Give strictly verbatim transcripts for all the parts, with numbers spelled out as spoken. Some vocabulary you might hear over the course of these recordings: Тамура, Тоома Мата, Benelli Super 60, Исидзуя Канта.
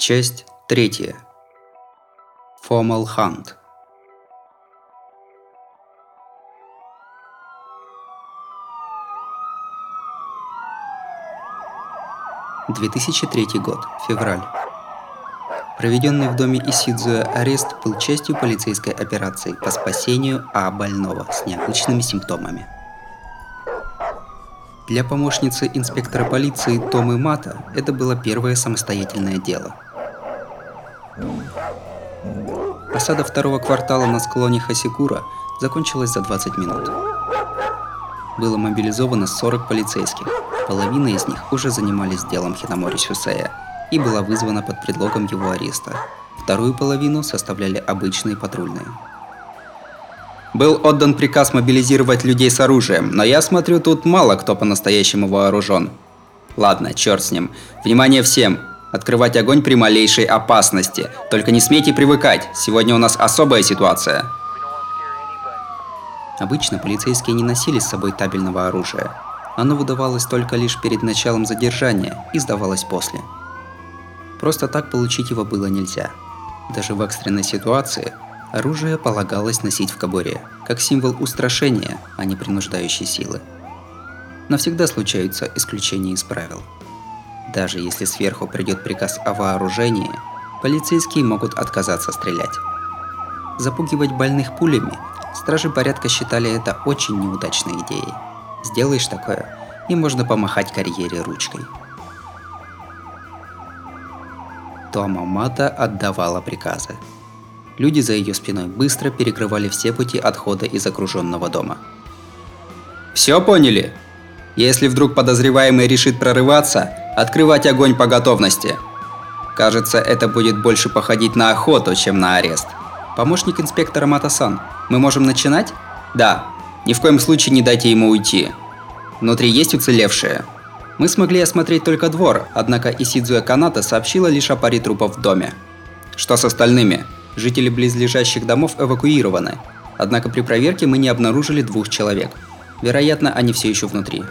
Часть третья. Formal Hunt. две тысячи третий год. Февраль. Проведенный в доме Исидзуя арест был частью полицейской операции по спасению А. больного с необычными симптомами. Для помощницы инспектора полиции Тоомы Мата это было первое самостоятельное дело. Осада второго квартала на склоне Хасикура закончилась за двадцать минут. Было мобилизовано сорок полицейских, половина из них уже занимались делом Хинамори Сюсея и была вызвана под предлогом его ареста. Вторую половину составляли обычные патрульные. Был отдан приказ мобилизировать людей с оружием, но я смотрю, тут мало кто по-настоящему вооружен. Ладно, черт с ним. Внимание всем! Открывать огонь при малейшей опасности. Только не смейте привыкать, сегодня у нас особая ситуация. Обычно полицейские не носили с собой табельного оружия. Оно выдавалось только лишь перед началом задержания и сдавалось после. Просто так получить его было нельзя. Даже в экстренной ситуации оружие полагалось носить в кобуре, как символ устрашения, а не принуждающей силы. Но всегда случаются исключения из правил. Даже если сверху придет приказ о вооружении, полицейские могут отказаться стрелять. Запугивать больных пулями стражи порядка считали это очень неудачной идеей. Сделаешь такое, и можно помахать карьере ручкой. Тоома Мата отдавала приказы. Люди за ее спиной быстро перекрывали все пути отхода из окруженного дома. «Все поняли? Если вдруг подозреваемый решит прорываться, открывать огонь по готовности. Кажется, это будет больше походить на охоту, чем на арест. Помощник инспектора Мата-сан, мы можем начинать? Да. Ни в коем случае не дайте ему уйти. Внутри есть уцелевшие. Мы смогли осмотреть только двор, однако Исидзуя Каната сообщила лишь о паре трупов в доме. Что с остальными? Жители близлежащих домов эвакуированы, однако при проверке мы не обнаружили двух человек. Вероятно, они все еще внутри.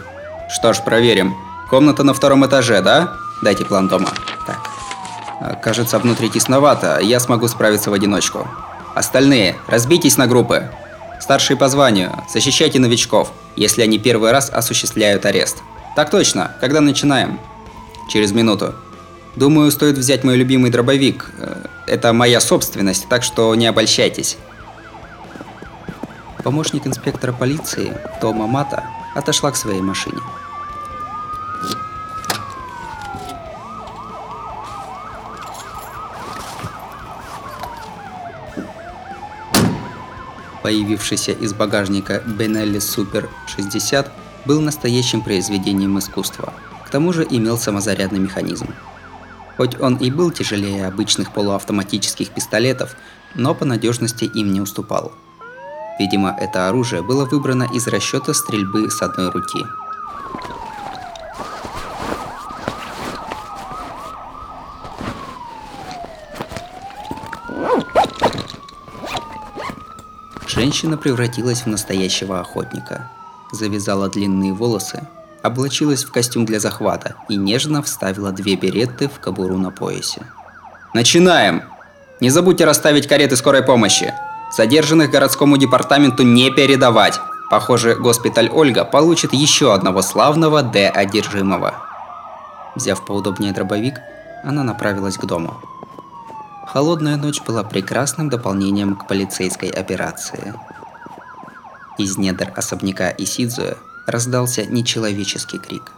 Что ж, проверим. Комната на втором этаже, да? Дайте план дома. Так. Кажется, внутри тесновато, я смогу справиться в одиночку. Остальные, разбейтесь на группы. Старшие по званию, защищайте новичков, если они первый раз осуществляют арест. Так точно, когда начинаем? Через минуту. Думаю, стоит взять мой любимый дробовик. Это моя собственность, так что не обольщайтесь. Помощник инспектора полиции Тоома Мата отошла к своей машине. Появившийся из багажника Benelli Super шестьдесят был настоящим произведением искусства. К тому же имел самозарядный механизм. Хоть он и был тяжелее обычных полуавтоматических пистолетов, но по надежности им не уступал. Видимо, это оружие было выбрано из расчета стрельбы с одной руки. Женщина превратилась в настоящего охотника. Завязала длинные волосы, облачилась в костюм для захвата и нежно вставила две беретты в кобуру на поясе. Начинаем! Не забудьте расставить кареты скорой помощи. Задержанных городскому департаменту не передавать. Похоже, госпиталь Ольга получит еще одного славного Д-одержимого. Взяв поудобнее дробовик, она направилась к дому. Холодная ночь была прекрасным дополнением к полицейской операции. Из недр особняка Исидзуя раздался нечеловеческий крик.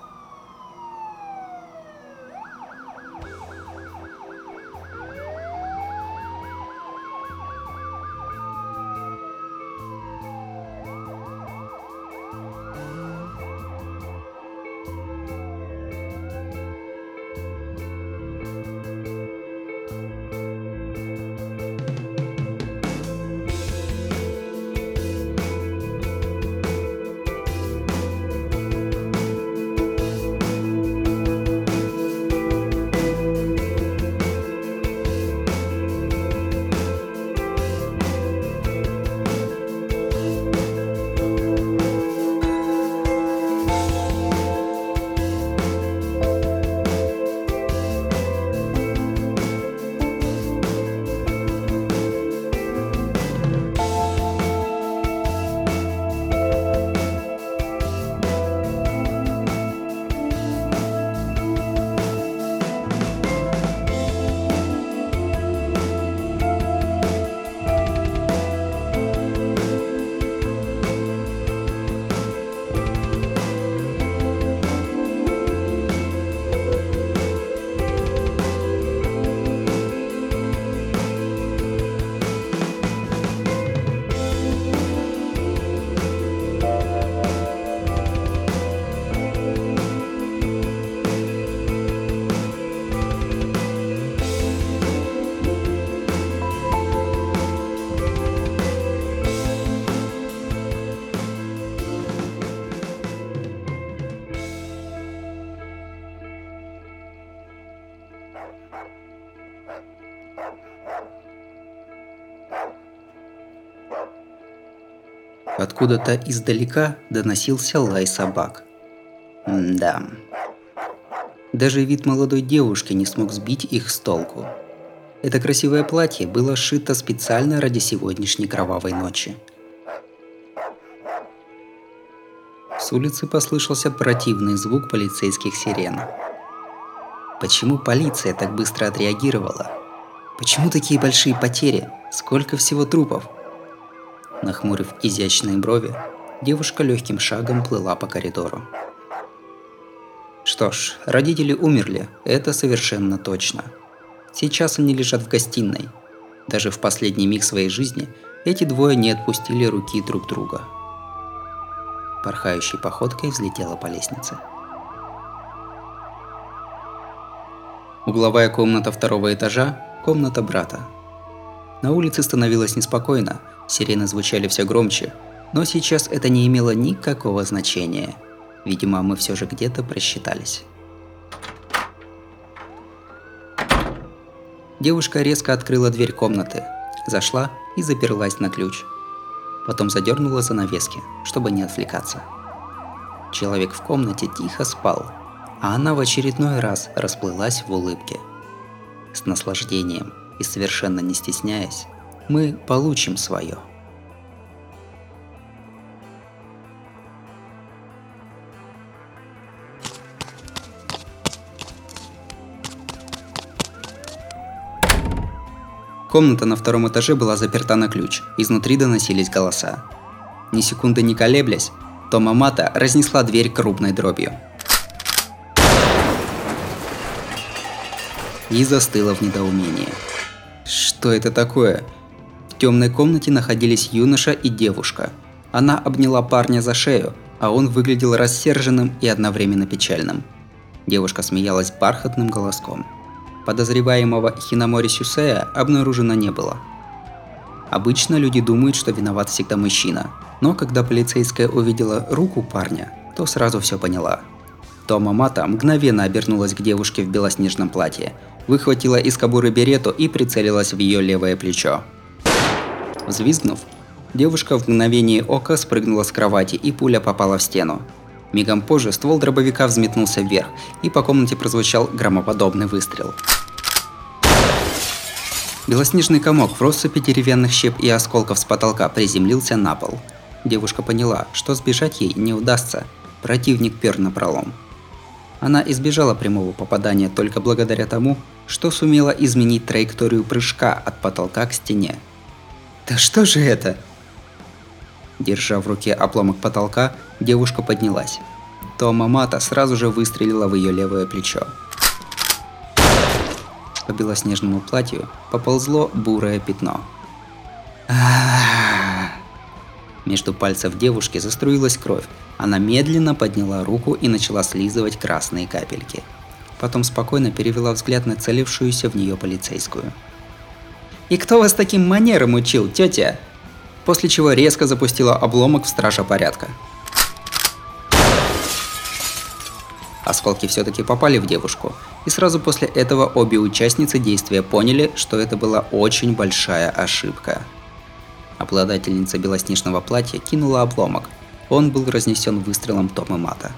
Откуда-то издалека доносился лай собак. М-да. Даже вид молодой девушки не смог сбить их с толку. Это красивое платье было сшито специально ради сегодняшней кровавой ночи. С улицы послышался противный звук полицейских сирен. Почему полиция так быстро отреагировала? Почему такие большие потери? Сколько всего трупов? Нахмурив изящные брови, девушка легким шагом плыла по коридору. Что ж, родители умерли, это совершенно точно. Сейчас они лежат в гостиной. Даже в последний миг своей жизни эти двое не отпустили руки друг друга. Порхающей походкой взлетела по лестнице. Угловая комната второго этажа – комната брата. На улице становилось неспокойно, сирены звучали все громче, но сейчас это не имело никакого значения. Видимо, мы все же где-то просчитались. Девушка резко открыла дверь комнаты, зашла и заперлась на ключ. Потом задернула занавески, чтобы не отвлекаться. Человек в комнате тихо спал, а она в очередной раз расплылась в улыбке. С наслаждением и совершенно не стесняясь, мы получим свое. Комната на втором этаже была заперта на ключ, изнутри доносились голоса. Ни секунды не колеблясь, Тоома Мата разнесла дверь крупной дробью. И застыла в недоумении. Что это такое? В темной комнате находились юноша и девушка. Она обняла парня за шею, а он выглядел рассерженным и одновременно печальным. Девушка смеялась бархатным голоском. Подозреваемого Хинамори Сюсея обнаружено не было. Обычно люди думают, что виноват всегда мужчина, но когда полицейская увидела руку парня, то сразу все поняла. Тоома Мата мгновенно обернулась к девушке в белоснежном платье, выхватила из кобуры берету и прицелилась в ее левое плечо. Взвизгнув, девушка в мгновение ока спрыгнула с кровати, и пуля попала в стену. Мигом позже ствол дробовика взметнулся вверх, и по комнате прозвучал громоподобный выстрел. Белоснежный комок в россыпи деревянных щеп и осколков с потолка приземлился на пол. Девушка поняла, что сбежать ей не удастся. Противник пёр напролом. Она избежала прямого попадания только благодаря тому, что сумела изменить траекторию прыжка от потолка к стене. «Да что же это?» Держа в руке обломок потолка, девушка поднялась. Тоома Мата сразу же выстрелила в ее левое плечо. По белоснежному платью поползло бурое пятно. Между пальцев девушки заструилась кровь. Она медленно подняла руку и начала слизывать красные капельки. Потом спокойно перевела взгляд на целившуюся в нее полицейскую. «И кто вас таким манером учил, тетя?» После чего резко запустила обломок в стража порядка. Осколки все-таки попали в девушку, и сразу после этого обе участницы действия поняли, что это была очень большая ошибка. Обладательница белоснежного платья кинула обломок, он был разнесен выстрелом Тоомы Мата.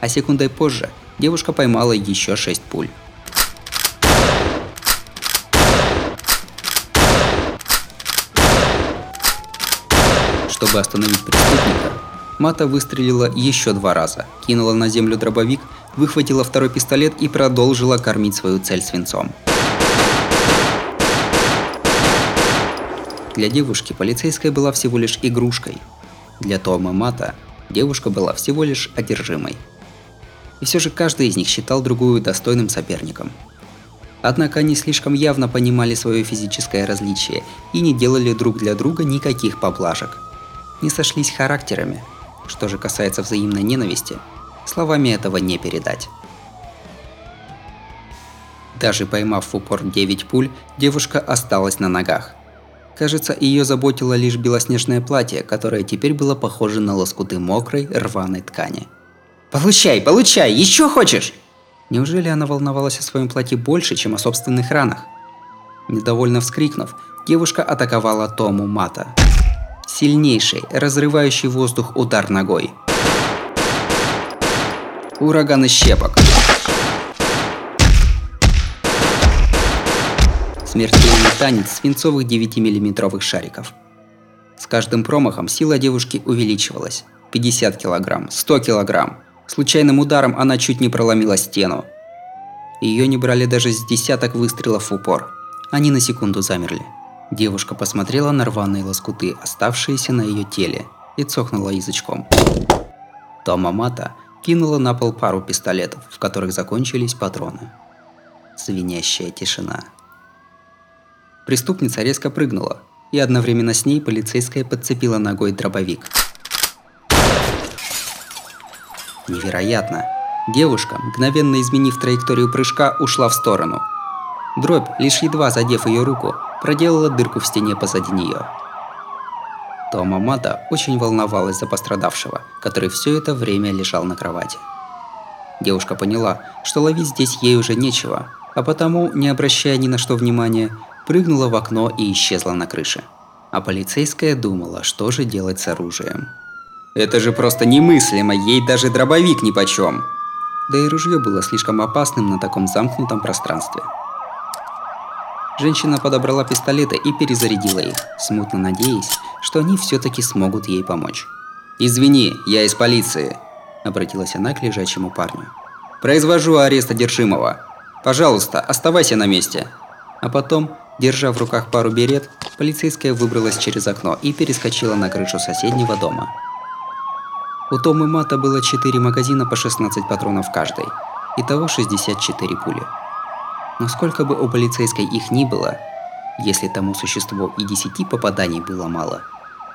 А секундой позже девушка поймала еще шесть пуль. Чтобы остановить преступника, Мата выстрелила еще два раза, кинула на землю дробовик, выхватила второй пистолет и продолжила кормить свою цель свинцом. Для девушки полицейская была всего лишь игрушкой. Для Тоомы Мата девушка была всего лишь одержимой. И все же каждый из них считал другую достойным соперником. Однако они слишком явно понимали свое физическое различие и не делали друг для друга никаких поблажек. Не сошлись характерами. Что же касается взаимной ненависти, словами этого не передать. Даже поймав в упор девять пуль, девушка осталась на ногах. Кажется, ее заботило лишь белоснежное платье, которое теперь было похоже на лоскуты мокрой, рваной ткани. «Получай, получай! Еще хочешь?» Неужели она волновалась о своем платье больше, чем о собственных ранах? Недовольно вскрикнув, девушка атаковала Тоому Мата. Сильнейший, разрывающий воздух удар ногой. Ураган из щепок. Смертельный танец свинцовых девятимиллиметровых шариков. С каждым промахом сила девушки увеличивалась. пятьдесят килограмм, сто килограмм. Случайным ударом она чуть не проломила стену. Ее не брали даже с десяток выстрелов в упор. Они на секунду замерли. Девушка посмотрела на рваные лоскуты, оставшиеся на ее теле, и цокнула язычком. Тоома Мата кинула на пол пару пистолетов, в которых закончились патроны. Звенящая тишина. Преступница резко прыгнула, и одновременно с ней полицейская подцепила ногой дробовик. Невероятно! Девушка, мгновенно изменив траекторию прыжка, ушла в сторону. Дробь, лишь едва задев ее руку, проделала дырку в стене позади нее. Тоома Мата очень волновалась за пострадавшего, который все это время лежал на кровати. Девушка поняла, что ловить здесь ей уже нечего, а потому, не обращая ни на что внимания, прыгнула в окно и исчезла на крыше. А полицейская думала, что же делать с оружием. Это же просто немыслимо, ей даже дробовик нипочем. Да и ружье было слишком опасным на таком замкнутом пространстве. Женщина подобрала пистолеты и перезарядила их, смутно надеясь, что они все-таки смогут ей помочь. «Извини, я из полиции», – обратилась она к лежачему парню. «Произвожу арест одержимого. Пожалуйста, оставайся на месте». А потом, держа в руках пару берет, полицейская выбралась через окно и перескочила на крышу соседнего дома. У Тоомы Мата было четыре магазина по шестнадцать патронов каждый, итого шестьдесят четыре пули. Но сколько бы у полицейской их ни было, если тому существу и десяти попаданий было мало,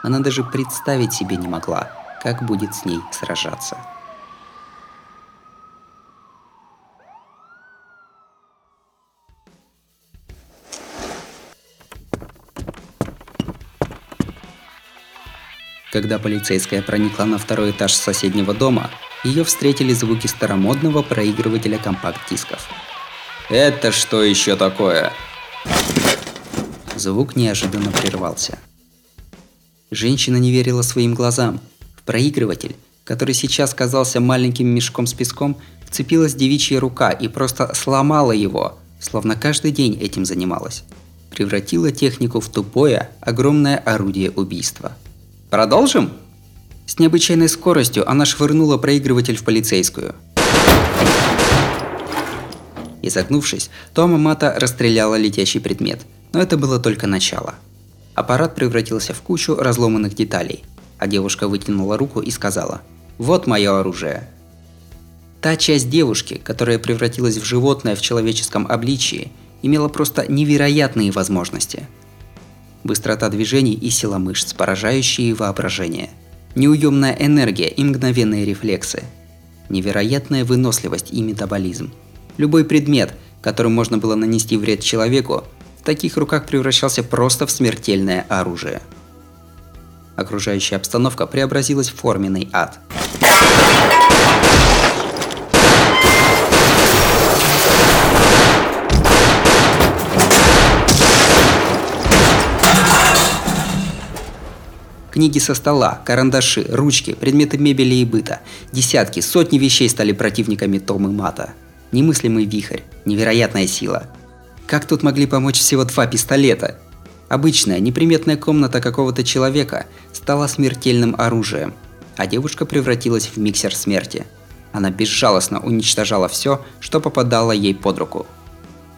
она даже представить себе не могла, как будет с ней сражаться. Когда полицейская проникла на второй этаж соседнего дома, ее встретили звуки старомодного проигрывателя компакт-дисков. «Это что еще такое?» Звук неожиданно прервался. Женщина не верила своим глазам. В проигрыватель, который сейчас казался маленьким мешком с песком, вцепилась девичья рука и просто сломала его, словно каждый день этим занималась. Превратила технику в тупое, огромное орудие убийства. «Продолжим?» С необычайной скоростью она швырнула проигрыватель в полицейскую. Изогнувшись, Тоома Мата расстреляла летящий предмет, но это было только начало. Аппарат превратился в кучу разломанных деталей, а девушка вытянула руку и сказала: «Вот мое оружие». Та часть девушки, которая превратилась в животное в человеческом обличии, имела просто невероятные возможности. Быстрота движений и сила мышц, поражающие воображение. Неуемная энергия и мгновенные рефлексы. Невероятная выносливость и метаболизм. Любой предмет, которым можно было нанести вред человеку, в таких руках превращался просто в смертельное оружие. Окружающая обстановка преобразилась в форменный ад. Книги со стола, карандаши, ручки, предметы мебели и быта. Десятки, сотни вещей стали противниками Тоомы Мата. Немыслимый вихрь, невероятная сила. Как тут могли помочь всего два пистолета? Обычная, неприметная комната какого-то человека стала смертельным оружием, а девушка превратилась в миксер смерти. Она безжалостно уничтожала все, что попадало ей под руку.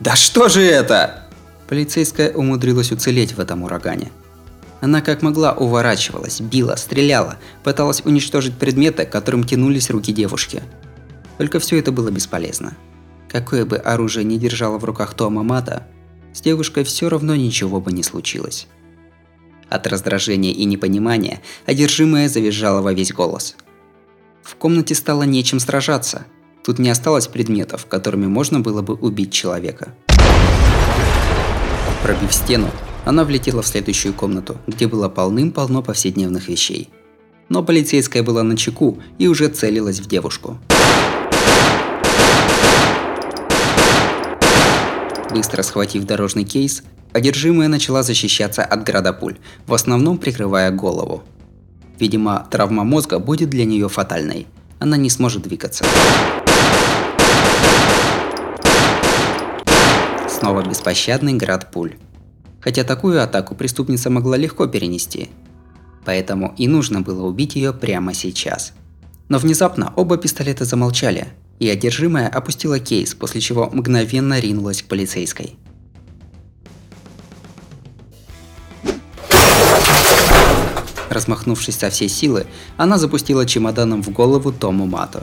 «Да что же это?» Полицейская умудрилась уцелеть в этом урагане. Она как могла уворачивалась, била, стреляла, пыталась уничтожить предметы, к которым тянулись руки девушки. Только все это было бесполезно. Какое бы оружие ни держало в руках Тоома Мата, с девушкой все равно ничего бы не случилось. От раздражения и непонимания одержимая завизжала во весь голос. В комнате стало нечем сражаться. Тут не осталось предметов, которыми можно было бы убить человека. Пробив стену, она влетела в следующую комнату, где было полным-полно повседневных вещей. Но полицейская была начеку и уже целилась в девушку. Быстро схватив дорожный кейс, одержимая начала защищаться от града пуль, в основном прикрывая голову. Видимо, травма мозга будет для нее фатальной. Она не сможет двигаться. Снова беспощадный град пуль. Хотя такую атаку преступница могла легко перенести. Поэтому и нужно было убить ее прямо сейчас. Но внезапно оба пистолета замолчали, и одержимая опустила кейс, после чего мгновенно ринулась к полицейской. Размахнувшись со всей силы, она запустила чемоданом в голову Тоому Мату.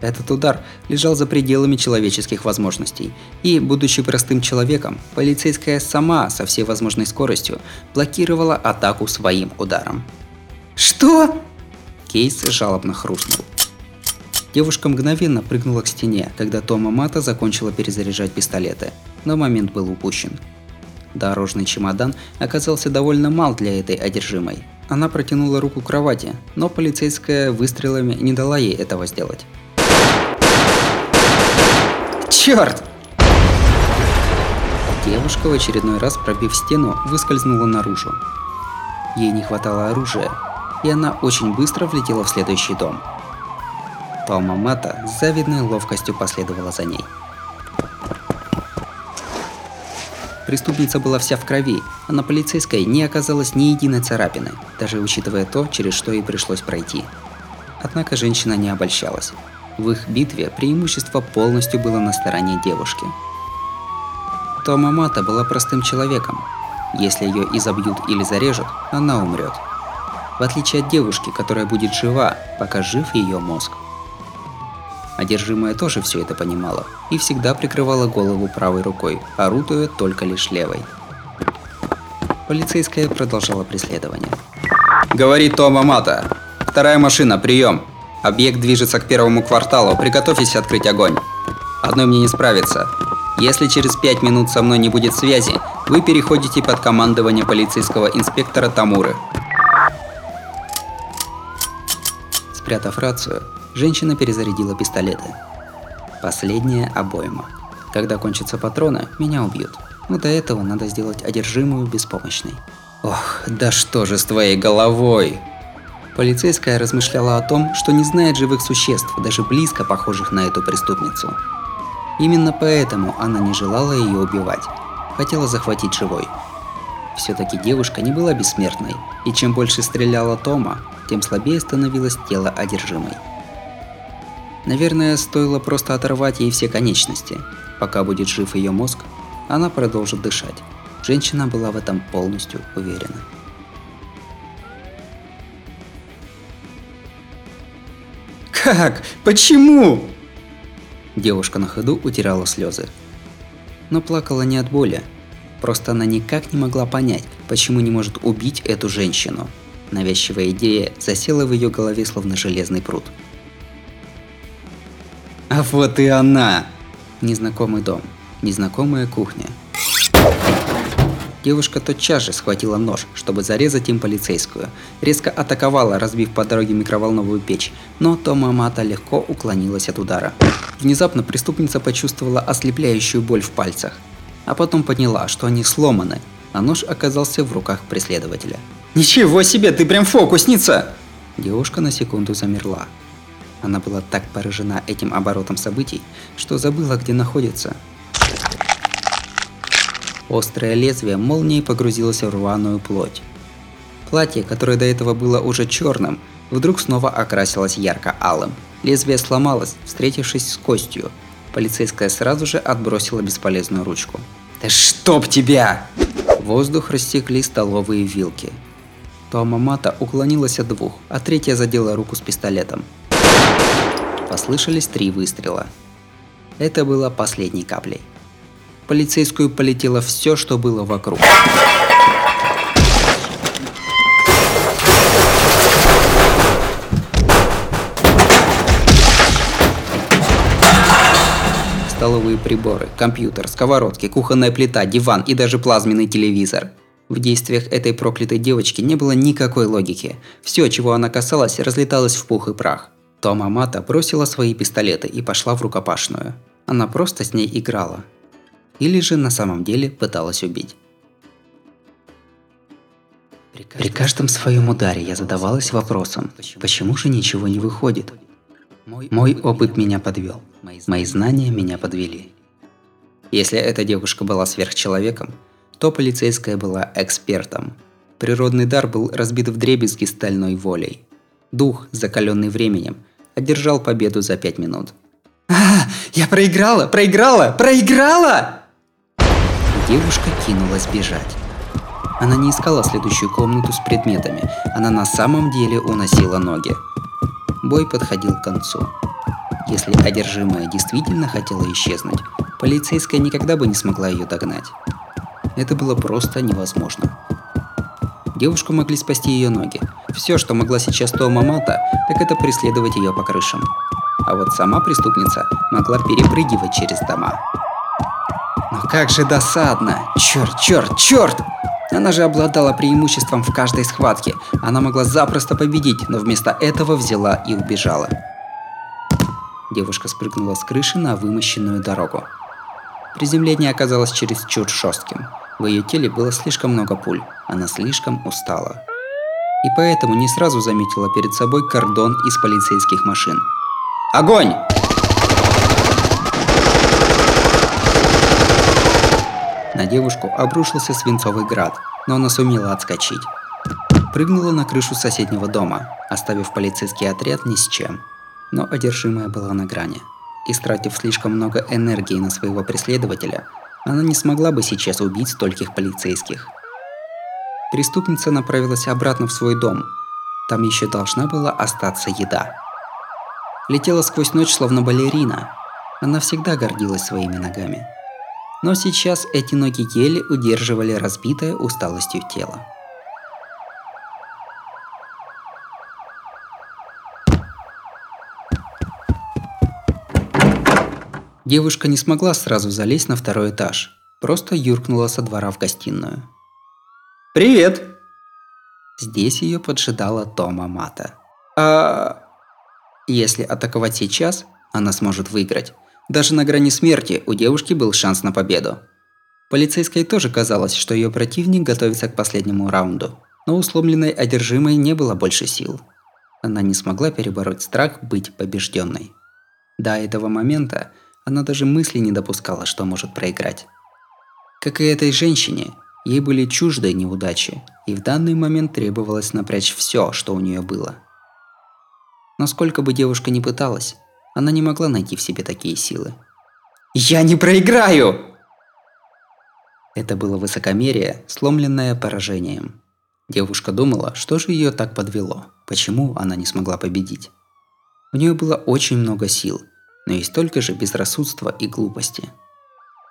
Этот удар лежал за пределами человеческих возможностей, и, будучи простым человеком, полицейская сама со всей возможной скоростью блокировала атаку своим ударом. «Что?» Кейс жалобно хрустнул. Девушка мгновенно прыгнула к стене, когда Тоома Мата закончила перезаряжать пистолеты, но момент был упущен. Дорожный чемодан оказался довольно мал для этой одержимой. Она протянула руку к кровати, но полицейская выстрелами не дала ей этого сделать. Черт! Девушка, в очередной раз пробив стену, выскользнула наружу. Ей не хватало оружия, и она очень быстро влетела в следующий дом. Тоома Мата с завидной ловкостью последовала за ней. Преступница была вся в крови, а на полицейской не оказалось ни единой царапины, даже учитывая то, через что ей пришлось пройти. Однако женщина не обольщалась. В их битве преимущество полностью было на стороне девушки. Тоома Мата была простым человеком. Если ее изобьют или зарежут, она умрет. В отличие от девушки, которая будет жива, пока жив ее мозг. Одержимая тоже все это понимала и всегда прикрывала голову правой рукой, орудуя только лишь левой. Полицейская продолжала преследование. «Говорит Тоома Мата! Вторая машина, прием! Объект движется к первому кварталу, приготовьтесь открыть огонь. Одной мне не справиться. Если через пять минут со мной не будет связи, вы переходите под командование полицейского инспектора Тамуры». Спрятав рацию, женщина перезарядила пистолеты. Последняя обойма. Когда кончатся патроны, меня убьют. Но до этого надо сделать одержимую беспомощной. Ох, да что же с твоей головой? Полицейская размышляла о том, что не знает живых существ, даже близко похожих на эту преступницу. Именно поэтому она не желала ее убивать. Хотела захватить живой. Все-таки девушка не была бессмертной, и чем больше стреляла Тоома, тем слабее становилось тело одержимой. Наверное, стоило просто оторвать ей все конечности. Пока будет жив ее мозг, она продолжит дышать. Женщина была в этом полностью уверена. «Как? Почему?» Девушка на ходу утирала слезы. Но плакала не от боли. Просто она никак не могла понять, почему не может убить эту женщину. Навязчивая идея засела в ее голове словно железный прут. «А вот и она!» Незнакомый дом. Незнакомая кухня. Девушка тотчас же схватила нож, чтобы зарезать им полицейскую. Резко атаковала, разбив по дороге микроволновую печь, но Тоома Мата легко уклонилась от удара. Внезапно преступница почувствовала ослепляющую боль в пальцах, а потом поняла, что они сломаны, а нож оказался в руках преследователя. «Ничего себе, ты прям фокусница!» Девушка на секунду замерла. Она была так поражена этим оборотом событий, что забыла, где находится. Острое лезвие молнией погрузилось в рваную плоть. Платье, которое до этого было уже черным, вдруг снова окрасилось ярко-алым. Лезвие сломалось, встретившись с костью. Полицейская сразу же отбросила бесполезную ручку. «Да чтоб тебя!» В воздух рассекли столовые вилки. Тоома Мата уклонилась от двух, а третья задела руку с пистолетом. Послышались три выстрела. Это было последней каплей. В полицейскую полетело все, что было вокруг. Столовые приборы, компьютер, сковородки, кухонная плита, диван и даже плазменный телевизор. В действиях этой проклятой девочки не было никакой логики. Все, чего она касалась, разлеталось в пух и прах. Тоома Мата бросила свои пистолеты и пошла в рукопашную. Она просто с ней играла. или же на самом деле пыталась убить. При каждом своем ударе я задавалась вопросом, почему же ничего не выходит? Мой опыт меня подвел, мои знания меня подвели. Если эта девушка была сверхчеловеком, то полицейская была экспертом. Природный дар был разбит вдребезги стальной волей. Дух, закаленный временем, одержал победу за пять минут. «А, я проиграла, проиграла, проиграла!» Девушка кинулась бежать. Она не искала следующую комнату с предметами, она на самом деле уносила ноги. Бой подходил к концу. Если одержимая действительно хотела исчезнуть, полицейская никогда бы не смогла ее догнать. Это было просто невозможно. Девушку могли спасти ее ноги. Все, что могла сейчас Тоома Мата, так это преследовать ее по крышам. А вот сама преступница могла перепрыгивать через дома. Но как же досадно! Черт, черт, черт! Она же обладала преимуществом в каждой схватке. Она могла запросто победить, но вместо этого взяла и убежала. Девушка спрыгнула с крыши на вымощенную дорогу. Приземление оказалось чересчур жестким. В ее теле было слишком много пуль, она слишком устала. И поэтому не сразу заметила перед собой кордон из полицейских машин. Огонь! На девушку обрушился свинцовый град, но она сумела отскочить. Прыгнула на крышу соседнего дома, оставив полицейский отряд ни с чем. Но одержимая была на грани. Истратив слишком много энергии на своего преследователя, она не смогла бы сейчас убить стольких полицейских. Преступница направилась обратно в свой дом. Там еще должна была остаться еда. Летела сквозь ночь, словно балерина. Она всегда гордилась своими ногами. Но сейчас эти ноги еле удерживали разбитое усталостью тело. Девушка не смогла сразу залезть на второй этаж, просто юркнула со двора в гостиную. «Привет!» Здесь ее поджидала Тоома Мата. А... Если атаковать сейчас, она сможет выиграть. Даже на грани смерти у девушки был шанс на победу. Полицейской тоже казалось, что ее противник готовится к последнему раунду, но у сломленной одержимой не было больше сил. Она не смогла перебороть страх быть побежденной. До этого момента она даже мысли не допускала, что может проиграть. Как и этой женщине, ей были чужды неудачи, и в данный момент требовалось напрячь все, что у нее было. Но сколько бы девушка ни пыталась, она не могла найти в себе такие силы. «Я не проиграю!» Это было высокомерие, сломленное поражением. Девушка думала, что же ее так подвело, почему она не смогла победить. У нее было очень много сил, но и столько же безрассудства и глупости.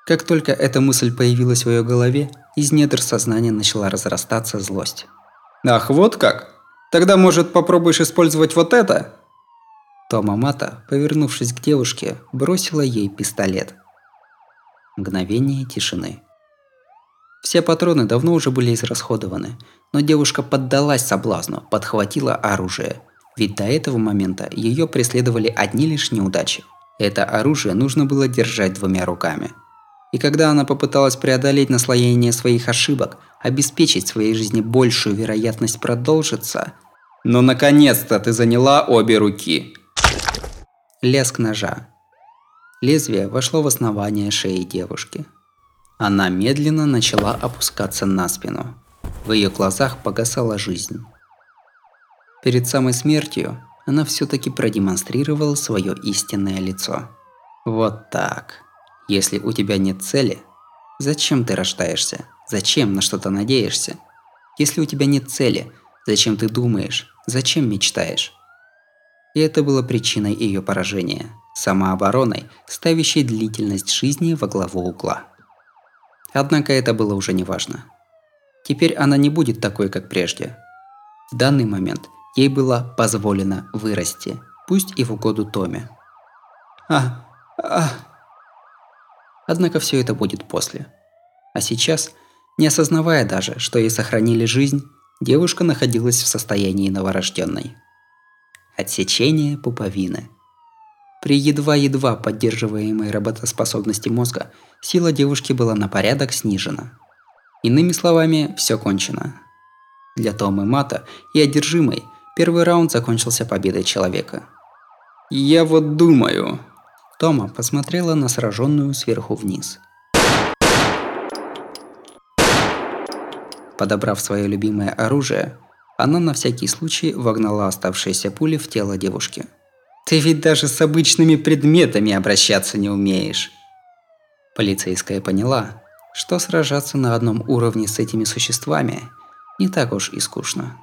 Как только эта мысль появилась в ее голове, из недр сознания начала разрастаться злость. «Ах, вот как? Тогда, может, попробуешь использовать вот это?» Тоома Мата, повернувшись к девушке, бросила ей пистолет. Мгновение тишины. Все патроны давно уже были израсходованы, но девушка поддалась соблазну, подхватила оружие. Ведь до этого момента ее преследовали одни лишь неудачи. Это оружие нужно было держать двумя руками. И когда она попыталась преодолеть наслоение своих ошибок, обеспечить своей жизни большую вероятность продолжиться... «Ну наконец-то ты заняла обе руки!» Лязг ножа. Лезвие вошло в основание шеи девушки. Она медленно начала опускаться на спину. В ее глазах погасала жизнь. Перед самой смертью она все-таки продемонстрировала свое истинное лицо. Вот так. Если у тебя нет цели, зачем ты рождаешься? Зачем на что-то надеешься? Если у тебя нет цели, зачем ты думаешь? Зачем мечтаешь? И это было причиной ее поражения, самообороной, ставящей длительность жизни во главу угла. Однако это было уже неважно. Теперь она не будет такой, как прежде. В данный момент ей было позволено вырасти, пусть и в угоду Томе. А, а. Однако все это будет после. А сейчас, не осознавая даже, что ей сохранили жизнь, девушка находилась в состоянии новорожденной. Отсечение пуповины. При едва-едва поддерживаемой работоспособности мозга сила девушки была на порядок снижена. Иными словами, все кончено. Для Тоомы Мата и одержимой первый раунд закончился победой человека. «Я вот думаю...» Тоома посмотрела на сраженную сверху вниз. Подобрав свое любимое оружие, она на всякий случай вогнала оставшиеся пули в тело девушки. «Ты ведь даже с обычными предметами обращаться не умеешь!» Полицейская поняла, что сражаться на одном уровне с этими существами не так уж и скучно.